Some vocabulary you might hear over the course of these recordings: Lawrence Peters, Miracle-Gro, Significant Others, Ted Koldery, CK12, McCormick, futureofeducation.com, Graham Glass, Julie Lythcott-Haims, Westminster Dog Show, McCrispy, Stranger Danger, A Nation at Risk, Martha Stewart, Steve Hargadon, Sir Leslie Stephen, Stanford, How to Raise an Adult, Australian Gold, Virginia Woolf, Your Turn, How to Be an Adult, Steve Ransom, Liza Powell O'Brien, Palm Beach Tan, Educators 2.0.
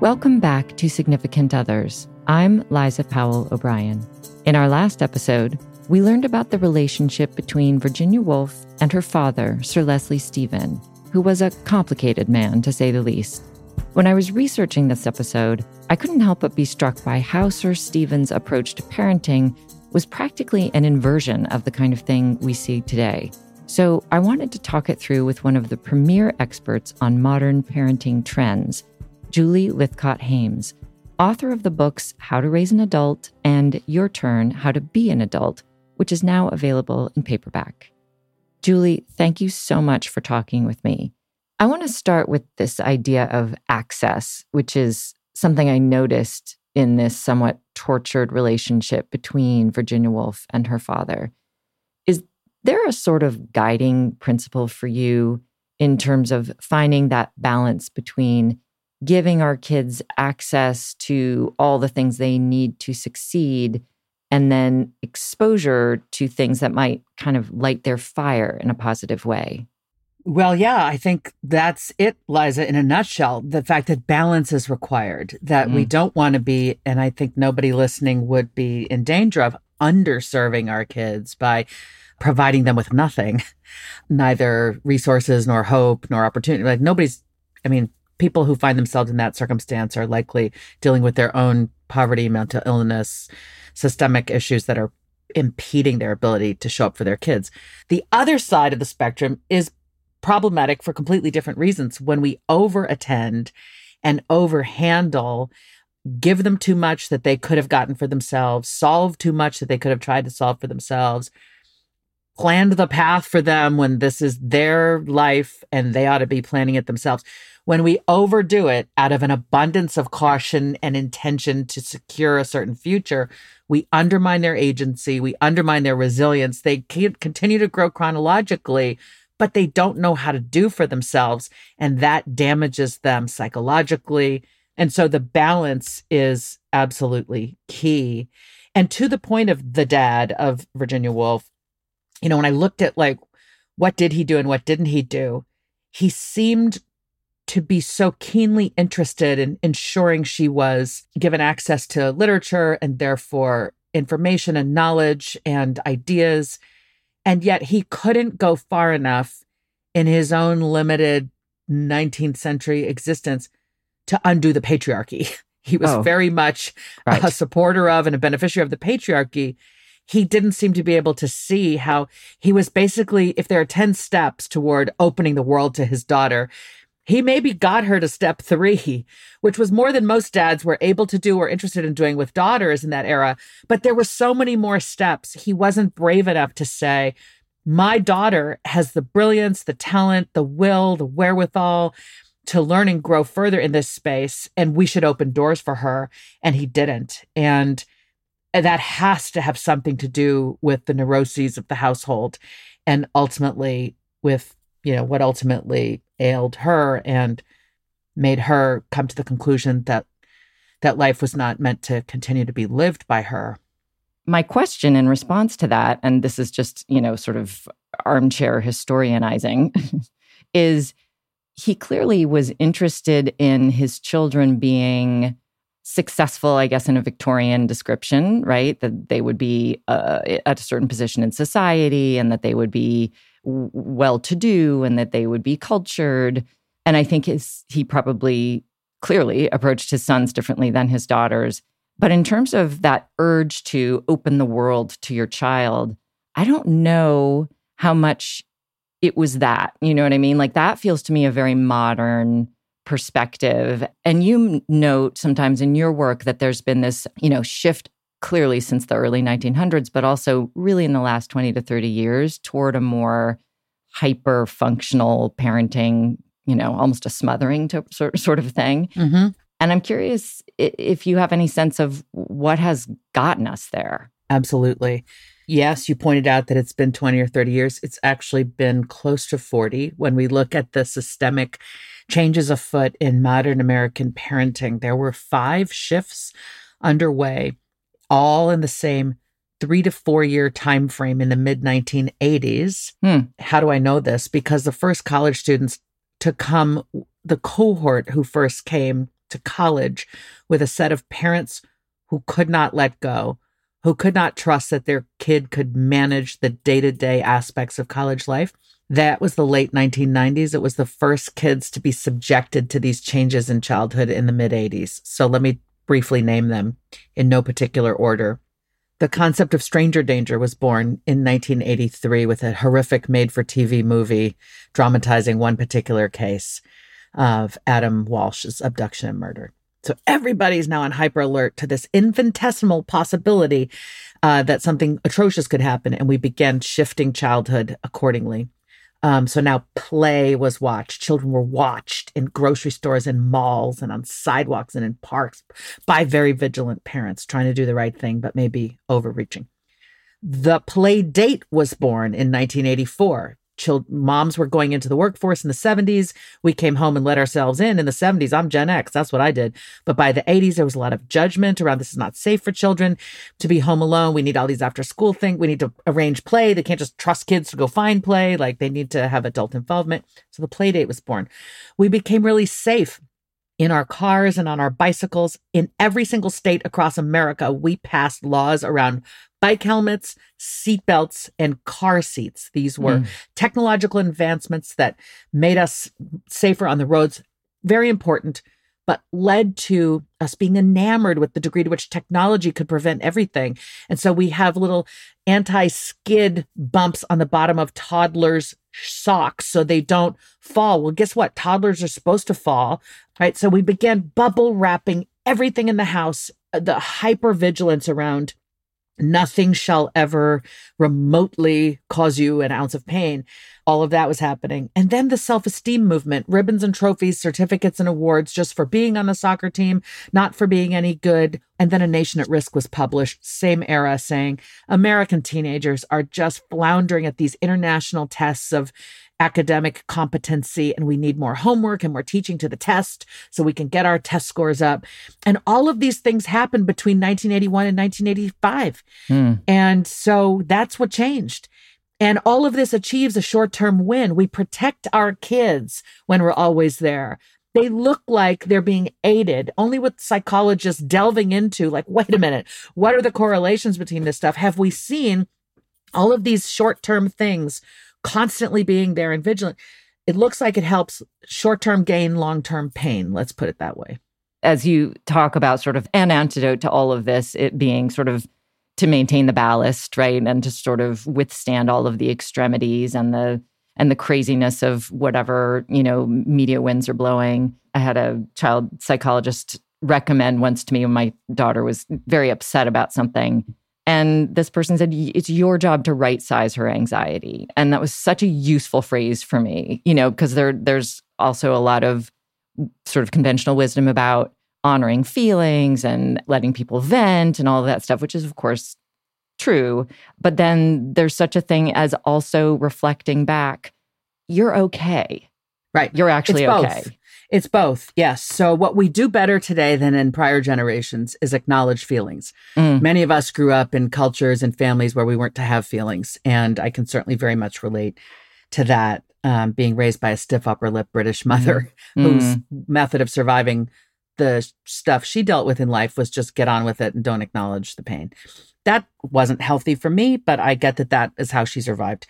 Welcome back to Significant Others. I'm Liza Powell O'Brien. In our last episode, we learned about the relationship between Virginia Woolf and her father, Sir Leslie Stephen, who was a complicated man, to say the least. When I was researching this episode, I couldn't help but be struck by how Sir Stephen's approach to parenting was practically an inversion of the kind of thing we see today. So I wanted to talk it through with one of the premier experts on modern parenting trends, Julie Lythcott-Haims, author of the books How to Raise an Adult and Your Turn, How to Be an Adult, which is now available in paperback. Julie, thank you so much for talking with me. I want to start with this idea of access, which is something I noticed in this somewhat tortured relationship between Virginia Woolf and her father. Is there a sort of guiding principle for you in terms of finding that balance between giving our kids access to all the things they need to succeed, and then exposure to things that might kind of light their fire in a positive way? Well, yeah, I think that's it, Liza, in a nutshell. The fact that balance is required, that we don't want to be, and I think nobody listening would be in danger of, underserving our kids by providing them with nothing, neither resources nor hope nor opportunity. Like people who find themselves in that circumstance are likely dealing with their own poverty, mental illness, systemic issues that are impeding their ability to show up for their kids. The other side of the spectrum is problematic for completely different reasons. When we overattend and overhandle, give them too much that they could have gotten for themselves, solve too much that they could have tried to solve for themselves, planned the path for them when this is their life and they ought to be planning it themselves. When we overdo it out of an abundance of caution and intention to secure a certain future, we undermine their agency, we undermine their resilience. They can't continue to grow chronologically, but they don't know how to do for themselves, and that damages them psychologically. And so the balance is absolutely key. And to the point of the dad of Virginia Woolf, when I looked at what did he do and what didn't he do, he seemed to be so keenly interested in ensuring she was given access to literature and therefore information and knowledge and ideas. And yet he couldn't go far enough in his own limited 19th century existence to undo the patriarchy. He was very much a supporter of and a beneficiary of the patriarchy. He didn't seem to be able to see how he was basically, if there are 10 steps toward opening the world to his daughter, he maybe got her to step 3, which was more than most dads were able to do or interested in doing with daughters in that era. But there were so many more steps. He wasn't brave enough to say, my daughter has the brilliance, the talent, the will, the wherewithal to learn and grow further in this space, and we should open doors for her. And he didn't. And that has to have something to do with the neuroses of the household and ultimately with, what ultimately ailed her and made her come to the conclusion that life was not meant to continue to be lived by her. My question in response to that, and this is just, sort of armchair historianizing, is he clearly was interested in his children being successful, I guess, in a Victorian description, right? That they would be at a certain position in society and that they would be well-to-do and that they would be cultured. And I think he probably clearly approached his sons differently than his daughters. But in terms of that urge to open the world to your child, I don't know how much it was that. You know what I mean? Like, that feels to me a very modern perspective. And you note sometimes in your work that there's been this, shift clearly since the early 1900s, but also really in the last 20 to 30 years toward a more hyper-functional parenting, almost a smothering sort of thing. Mm-hmm. And I'm curious if you have any sense of what has gotten us there. Absolutely. Yes, you pointed out that it's been 20 or 30 years. It's actually been close to 40. When we look at the systemic changes afoot in modern American parenting, there were 5 shifts underway, all in the same 3 to 4 year time frame in the mid-1980s. How do I know this? Because the first college students to come, the cohort who first came to college with a set of parents who could not let go, who could not trust that their kid could manage the day-to-day aspects of college life. That was the late 1990s. It was the first kids to be subjected to these changes in childhood in the mid-80s. So let me briefly name them in no particular order. The concept of Stranger Danger was born in 1983 with a horrific made-for-TV movie dramatizing one particular case of Adam Walsh's abduction and murder. So everybody's now on hyper alert to this infinitesimal possibility that something atrocious could happen, and we began shifting childhood accordingly. So now play was watched. Children were watched in grocery stores and malls and on sidewalks and in parks by very vigilant parents trying to do the right thing, but maybe overreaching. The play date was born in 1984. Moms were going into the workforce in the 70s. We came home and let ourselves in the 70s. I'm Gen X. That's what I did. But by the 80s, there was a lot of judgment around this is not safe for children to be home alone. We need all these after school things. We need to arrange play. They can't just trust kids to go find play. Like, they need to have adult involvement. So the play date was born. We became really safe in our cars and on our bicycles. In every single state across America, we passed laws around bike helmets, seatbelts, and car seats. These were technological advancements that made us safer on the roads, very important, but led to us being enamored with the degree to which technology could prevent everything. And so we have little anti-skid bumps on the bottom of toddlers' socks so they don't fall. Well, guess what? Toddlers are supposed to fall, right? So we began bubble wrapping everything in the house, the hypervigilance around nothing shall ever remotely cause you an ounce of pain. All of that was happening. And then the self-esteem movement, ribbons and trophies, certificates and awards just for being on the soccer team, not for being any good. And then A Nation at Risk was published, same era, saying American teenagers are just floundering at these international tests of academic competency, and we need more homework and more teaching to the test so we can get our test scores up. And all of these things happened between 1981 and 1985. And so that's what changed. And all of this achieves a short-term win. We protect our kids when we're always there. They look like they're being aided, only with psychologists delving into, like, wait a minute, what are the correlations between this stuff? Have we seen all of these short-term things constantly being there and vigilant? It looks like it helps short-term gain, long-term pain. Let's put it that way. As you talk about sort of an antidote to all of this, it being sort of to maintain the ballast, right? And to sort of withstand all of the extremities and the craziness of whatever, media winds are blowing. I had a child psychologist recommend once to me when my daughter was very upset about something. And this person said, it's your job to right-size her anxiety. And that was such a useful phrase for me, because there's also a lot of sort of conventional wisdom about honoring feelings and letting people vent and all of that stuff, which is, of course, true. But then there's such a thing as also reflecting back, you're okay. Right. You're actually okay. It's both, yes. So what we do better today than in prior generations is acknowledge feelings. Many of us grew up in cultures and families where we weren't to have feelings. And I can certainly very much relate to that, being raised by a stiff upper lip British mother whose method of surviving the stuff she dealt with in life was just get on with it and don't acknowledge the pain. That wasn't healthy for me, but I get that that is how she survived.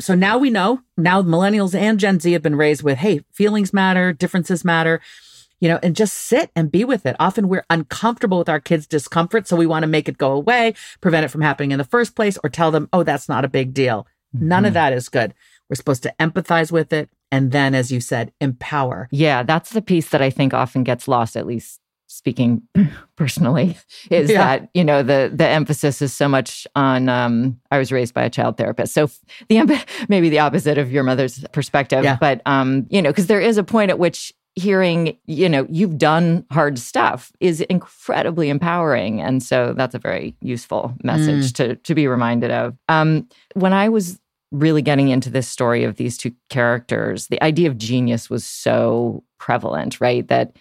So now we know, now millennials and Gen Z have been raised with, hey, feelings matter, differences matter, you know, and just sit and be with it. Often we're uncomfortable with our kids' discomfort, so we want to make it go away, prevent it from happening in the first place, or tell them, oh, that's not a big deal. Mm-hmm. None of that is good. We're supposed to empathize with it. And then, as you said, empower. Yeah, that's the piece that I think often gets lost, at least speaking personally, is that, you know, the emphasis is so much on, I was raised by a child therapist. So maybe the opposite of your mother's perspective, but, you know, because there is a point at which hearing, you know, you've done hard stuff is incredibly empowering. And so that's a very useful message to be reminded of. When I was really getting into this story of these two characters, the idea of genius was so prevalent, right? That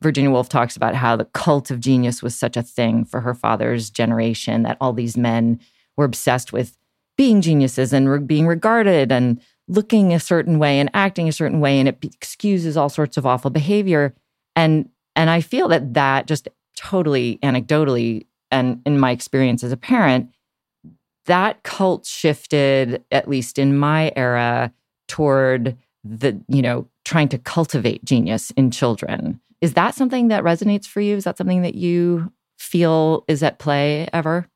Virginia Woolf talks about how the cult of genius was such a thing for her father's generation, that all these men were obsessed with being geniuses and being regarded and looking a certain way and acting a certain way, and it excuses all sorts of awful behavior. And I feel that just totally anecdotally, and in my experience as a parent, that cult shifted, at least in my era, toward the, you know, trying to cultivate genius in children. Is that something that resonates for you? Is that something that you feel is at play ever?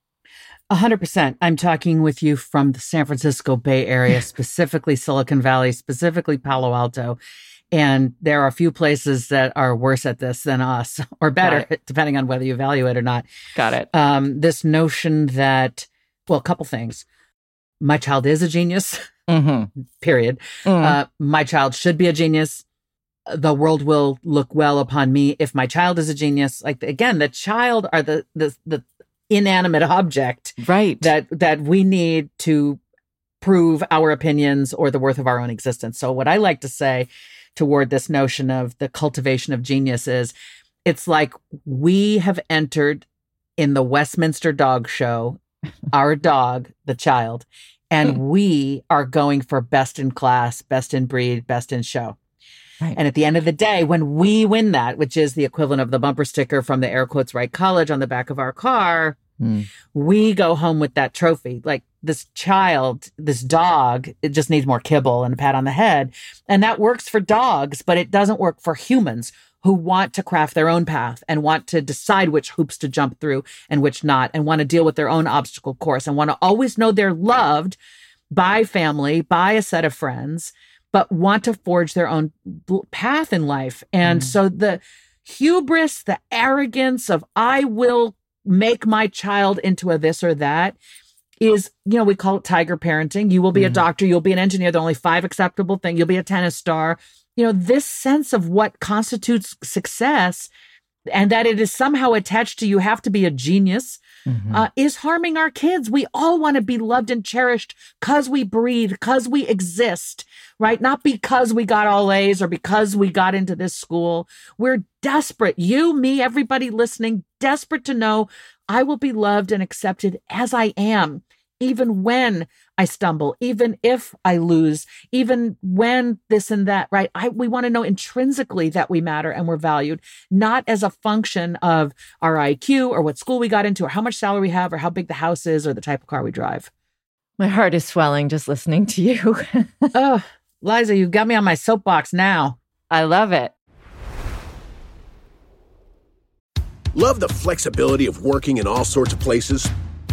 100%. I'm talking with you from the San Francisco Bay Area, specifically Silicon Valley, specifically Palo Alto. And there are a few places that are worse at this than us, or better, depending on whether you value it or not. Got it. This notion that, well, a couple things. My child is a genius, period. My child should be a genius. The world will look well upon me if my child is a genius. Like, again, the child are the inanimate object, right? That we need to prove our opinions or the worth of our own existence. So what I like to say toward this notion of the cultivation of genius is, it's like we have entered in the Westminster Dog Show, our dog, the child, and we are going for best in class, best in breed, best in show. Right. And at the end of the day, when we win that, which is the equivalent of the bumper sticker from the air quotes Wright College on the back of our car, we go home with that trophy. Like, this child, this dog, it just needs more kibble and a pat on the head. And that works for dogs, but it doesn't work for humans who want to craft their own path and want to decide which hoops to jump through and which not, and want to deal with their own obstacle course and want to always know they're loved by family, by a set of friends, but want to forge their own path in life. And so the hubris, the arrogance of, I will make my child into a this or that, is, you know, we call it tiger parenting. You will be a doctor, you'll be an engineer, the only five acceptable thing, you'll be a tennis star. You know, this sense of what constitutes success, and that it is somehow attached to, you have to be a genius, is harming our kids. We all want to be loved and cherished because we breathe, because we exist, right? Not because we got all A's or because we got into this school. We're desperate, you, me, everybody listening, desperate to know I will be loved and accepted as I am, even when I stumble, even if I lose, even when this and that, right? We want to know intrinsically that we matter and we're valued, not as a function of our IQ or what school we got into or how much salary we have or how big the house is or the type of car we drive. My heart is swelling just listening to you. Oh, Liza, you got me on my soapbox now. I love it. Love the flexibility of working in all sorts of places?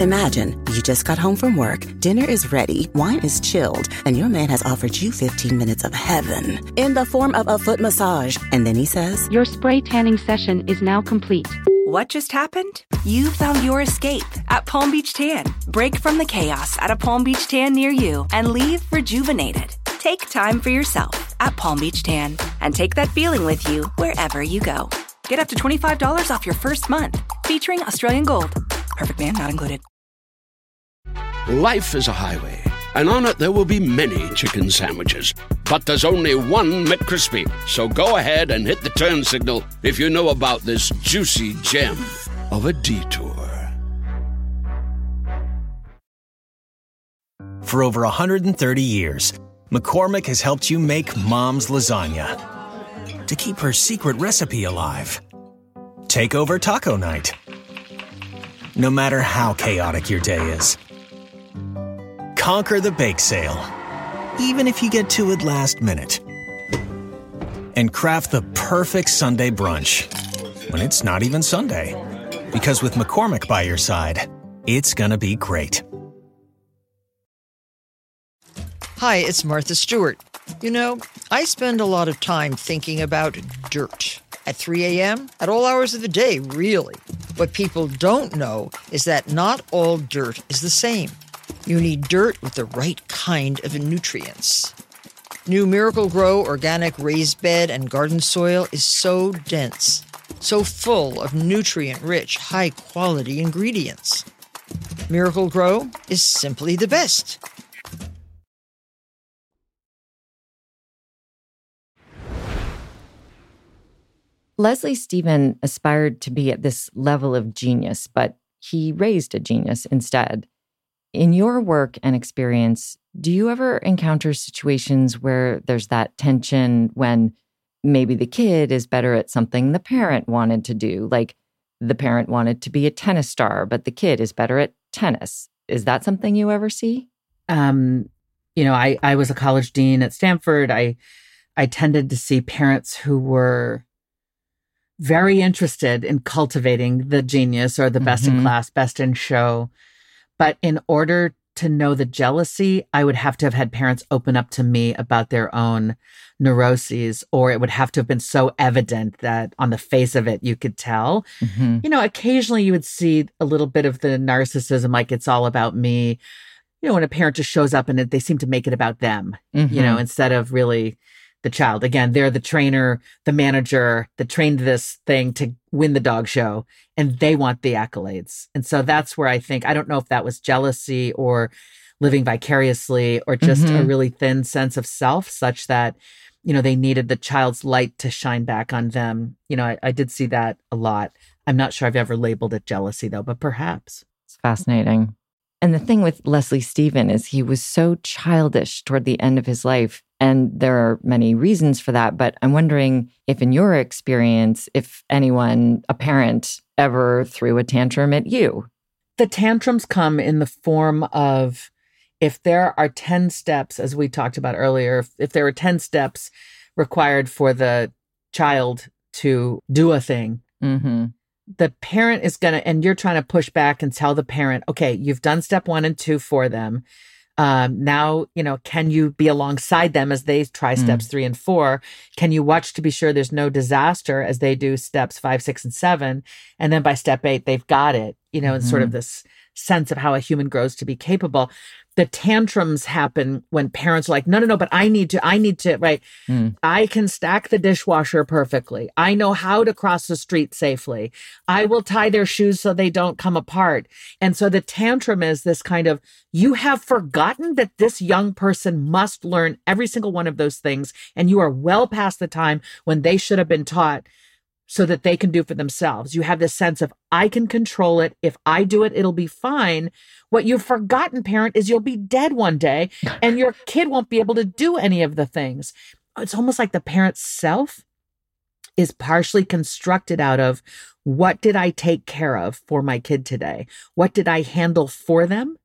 Imagine you just got home from work, dinner is ready, wine is chilled, and your man has offered you 15 minutes of heaven in the form of a foot massage. And then he says, "Your spray tanning session is now complete." What just happened? You found your escape at Palm Beach Tan. Break from the chaos at a Palm Beach Tan near you and leave rejuvenated. Take time for yourself at Palm Beach Tan and take that feeling with you wherever you go. Get up to $25 off your first month, featuring Australian Gold. Perfect man not included. Life is a highway, and on it there will be many chicken sandwiches. But there's only one McCrispy, so go ahead and hit the turn signal if you know about this juicy gem of a detour. For over 130 years, McCormick has helped you make mom's lasagna to keep her secret recipe alive. Take over taco night, no matter how chaotic your day is. Conquer the bake sale, even if you get to it last minute. And craft the perfect Sunday brunch when it's not even Sunday. Because with McCormick by your side, it's gonna be great. Hi, it's Martha Stewart. You know, I spend a lot of time thinking about dirt. At 3 a.m., at all hours of the day, really. What people don't know is that not all dirt is the same. You need dirt with the right kind of nutrients. New Miracle-Gro organic raised bed and garden soil is so dense, so full of nutrient-rich, high-quality ingredients. Miracle-Gro is simply the best. Leslie Stephen aspired to be at this level of genius, but he raised a genius instead. In your work and experience, do you ever encounter situations where there's that tension when maybe the kid is better at something the parent wanted to do? Like the parent wanted to be a tennis star, but the kid is better at tennis. Is that something you ever see? I was a college dean at Stanford. I tended to see parents who were very interested in cultivating the genius or the best in class, best in show. But in order to know the jealousy, I would have to have had parents open up to me about their own neuroses, or it would have to have been so evident that on the face of it, you could tell. Mm-hmm. You know, occasionally you would see a little bit of the narcissism, like it's all about me. You know, when a parent just shows up and they seem to make it about them, you know, instead of really the child. Again, they're the trainer, the manager that trained this thing to win the dog show, and they want the accolades. And so that's where I think, I don't know if that was jealousy or living vicariously or just a really thin sense of self such that, you know, they needed the child's light to shine back on them. You know, I did see that a lot. I'm not sure I've ever labeled it jealousy though, but perhaps. It's fascinating. And the thing with Leslie Stephen is he was so childish toward the end of his life. And there are many reasons for that, but I'm wondering if in your experience, if anyone, a parent, ever threw a tantrum at you. The tantrums come in the form of, if there are 10 steps, as we talked about earlier, if there were 10 steps required for the child to do a thing, the parent is going to, and you're trying to push back and tell the parent, okay, you've done step 1 and 2 for them. Now, you know, can you be alongside them as they try steps 3 and 4? Can you watch to be sure there's no disaster as they do steps 5, 6, and 7? And then by step 8, they've got it, you know, in sort of this sense of how a human grows to be capable. The tantrums happen when parents are like, no, but I need to, right? I can stack the dishwasher perfectly. I know how to cross the street safely. I will tie their shoes so they don't come apart. And so the tantrum is this kind of, you have forgotten that this young person must learn every single one of those things. And you are well past the time when they should have been taught so that they can do for themselves. You have this sense of, I can control it. If I do it, it'll be fine. What you've forgotten, parent, is you'll be dead one day and your kid won't be able to do any of the things. It's almost like the parent's self is partially constructed out of, what did I take care of for my kid today? What did I handle for them?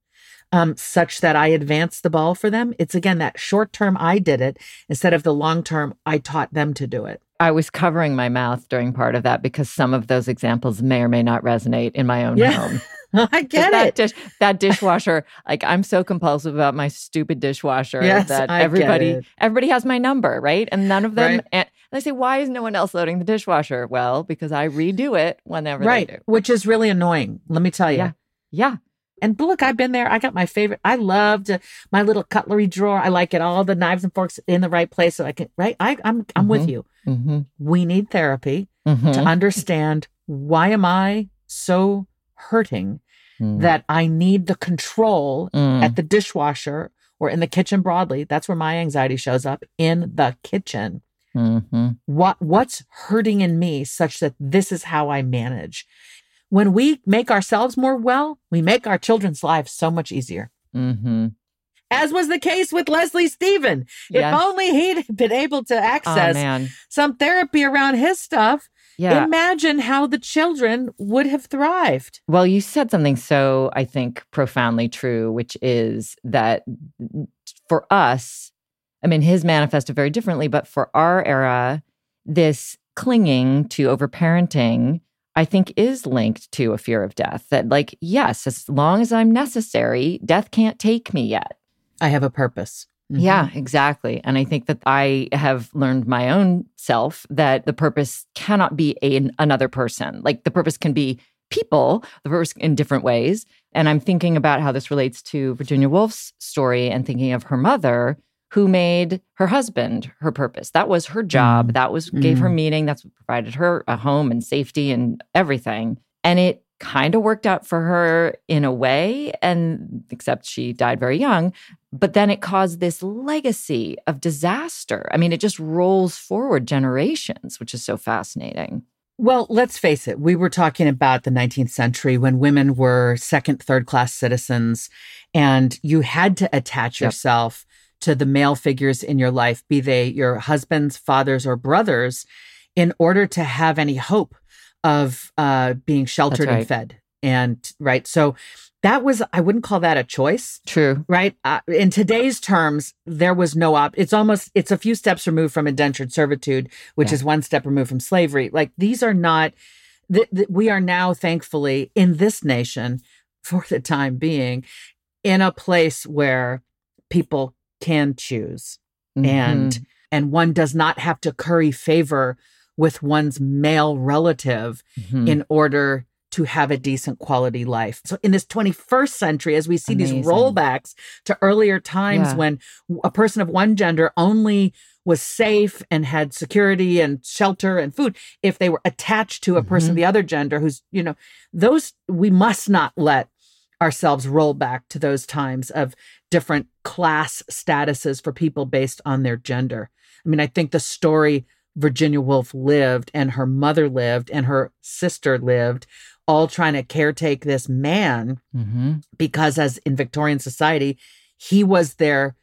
Such that I advanced the ball for them. It's again, that short term, I did it, instead of the long term, I taught them to do it. I was covering my mouth during part of that because some of those examples may or may not resonate in my own home. I get it. That dishwasher, like I'm so compulsive about my stupid dishwasher that everybody has my number, right? And none of them, and I say, why is no one else loading the dishwasher? Well, because I redo it whenever they do. Which is really annoying, let me tell you. Yeah. And look, I've been there. I got my favorite. I loved my little cutlery drawer. I like it. All the knives and forks in the right place. So I can, right? I'm with you. We need therapy to understand, why am I so hurting that I need the control at the dishwasher or in the kitchen broadly. That's where my anxiety shows up, in the kitchen. Mm-hmm. What's hurting in me such that this is how I manage? When we make ourselves more well, we make our children's lives so much easier. Mm-hmm. As was the case with Leslie Stephen. Yes. If only he'd been able to access some therapy around his stuff, imagine how the children would have thrived. Well, you said something so, I think, profoundly true, which is that for us, I mean, his manifested very differently, but for our era, this clinging to overparenting, I think, is linked to a fear of death. That, like, yes, as long as I'm necessary, death can't take me yet. I have a purpose. Mm-hmm. Yeah, exactly. And I think that I have learned my own self that the purpose cannot be another person. Like, the purpose can be people, the purpose in different ways. And I'm thinking about how this relates to Virginia Woolf's story and thinking of her mother, who made her husband her purpose. That was her job. That was gave her meaning. That's what provided her a home and safety and everything. And it kind of worked out for her in a way, and except she died very young. But then it caused this legacy of disaster. I mean, it just rolls forward generations, which is so fascinating. Well, let's face it. We were talking about the 19th century when women were second, third-class citizens, and you had to attach yourself to the male figures in your life, be they your husbands, fathers, or brothers, in order to have any hope of being sheltered and fed. And so that was, I wouldn't call that a choice. True. Right. In today's terms, there was no it's a few steps removed from indentured servitude, which is one step removed from slavery. Like, these are not, we are now, thankfully, in this nation, for the time being, in a place where people can choose. And one does not have to curry favor with one's male relative in order to have a decent quality life. So in this 21st century, as we see these rollbacks to earlier times when a person of one gender only was safe and had security and shelter and food if they were attached to a person of the other gender, who's, we must not let ourselves roll back to those times of different class statuses for people based on their gender. I mean, I think the story Virginia Woolf lived, and her mother lived, and her sister lived, all trying to caretake this man, because as in Victorian society, he was their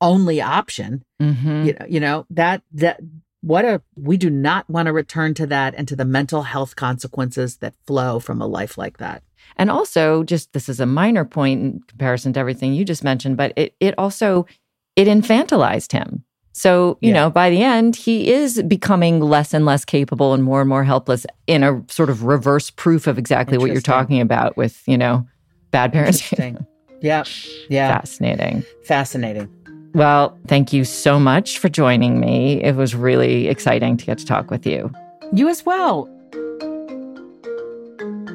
only option. We do not want to return to that, and to the mental health consequences that flow from a life like that. And also, just this is a minor point in comparison to everything you just mentioned, but it also infantilized him. So, you know, by the end, he is becoming less and less capable and more helpless, in a sort of reverse proof of exactly what you're talking about with, bad parenting. Yeah. Fascinating. Well, thank you so much for joining me. It was really exciting to get to talk with you. You as well.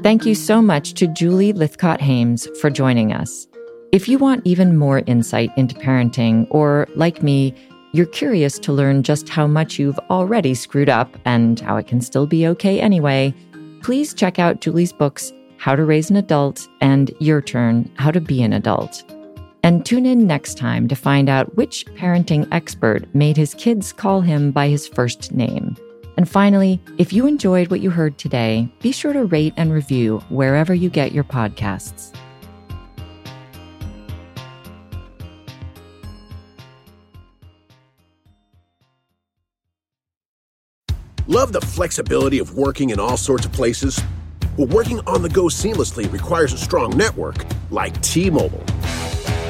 Thank you so much to Julie Lythcott-Haims for joining us. If you want even more insight into parenting, or, like me, you're curious to learn just how much you've already screwed up and how it can still be okay anyway, please check out Julie's books, How to Raise an Adult and Your Turn, How to Be an Adult. And tune in next time to find out which parenting expert made his kids call him by his first name. And finally, if you enjoyed what you heard today, be sure to rate and review wherever you get your podcasts. Love the flexibility of working in all sorts of places? But working on the go seamlessly requires a strong network like T-Mobile.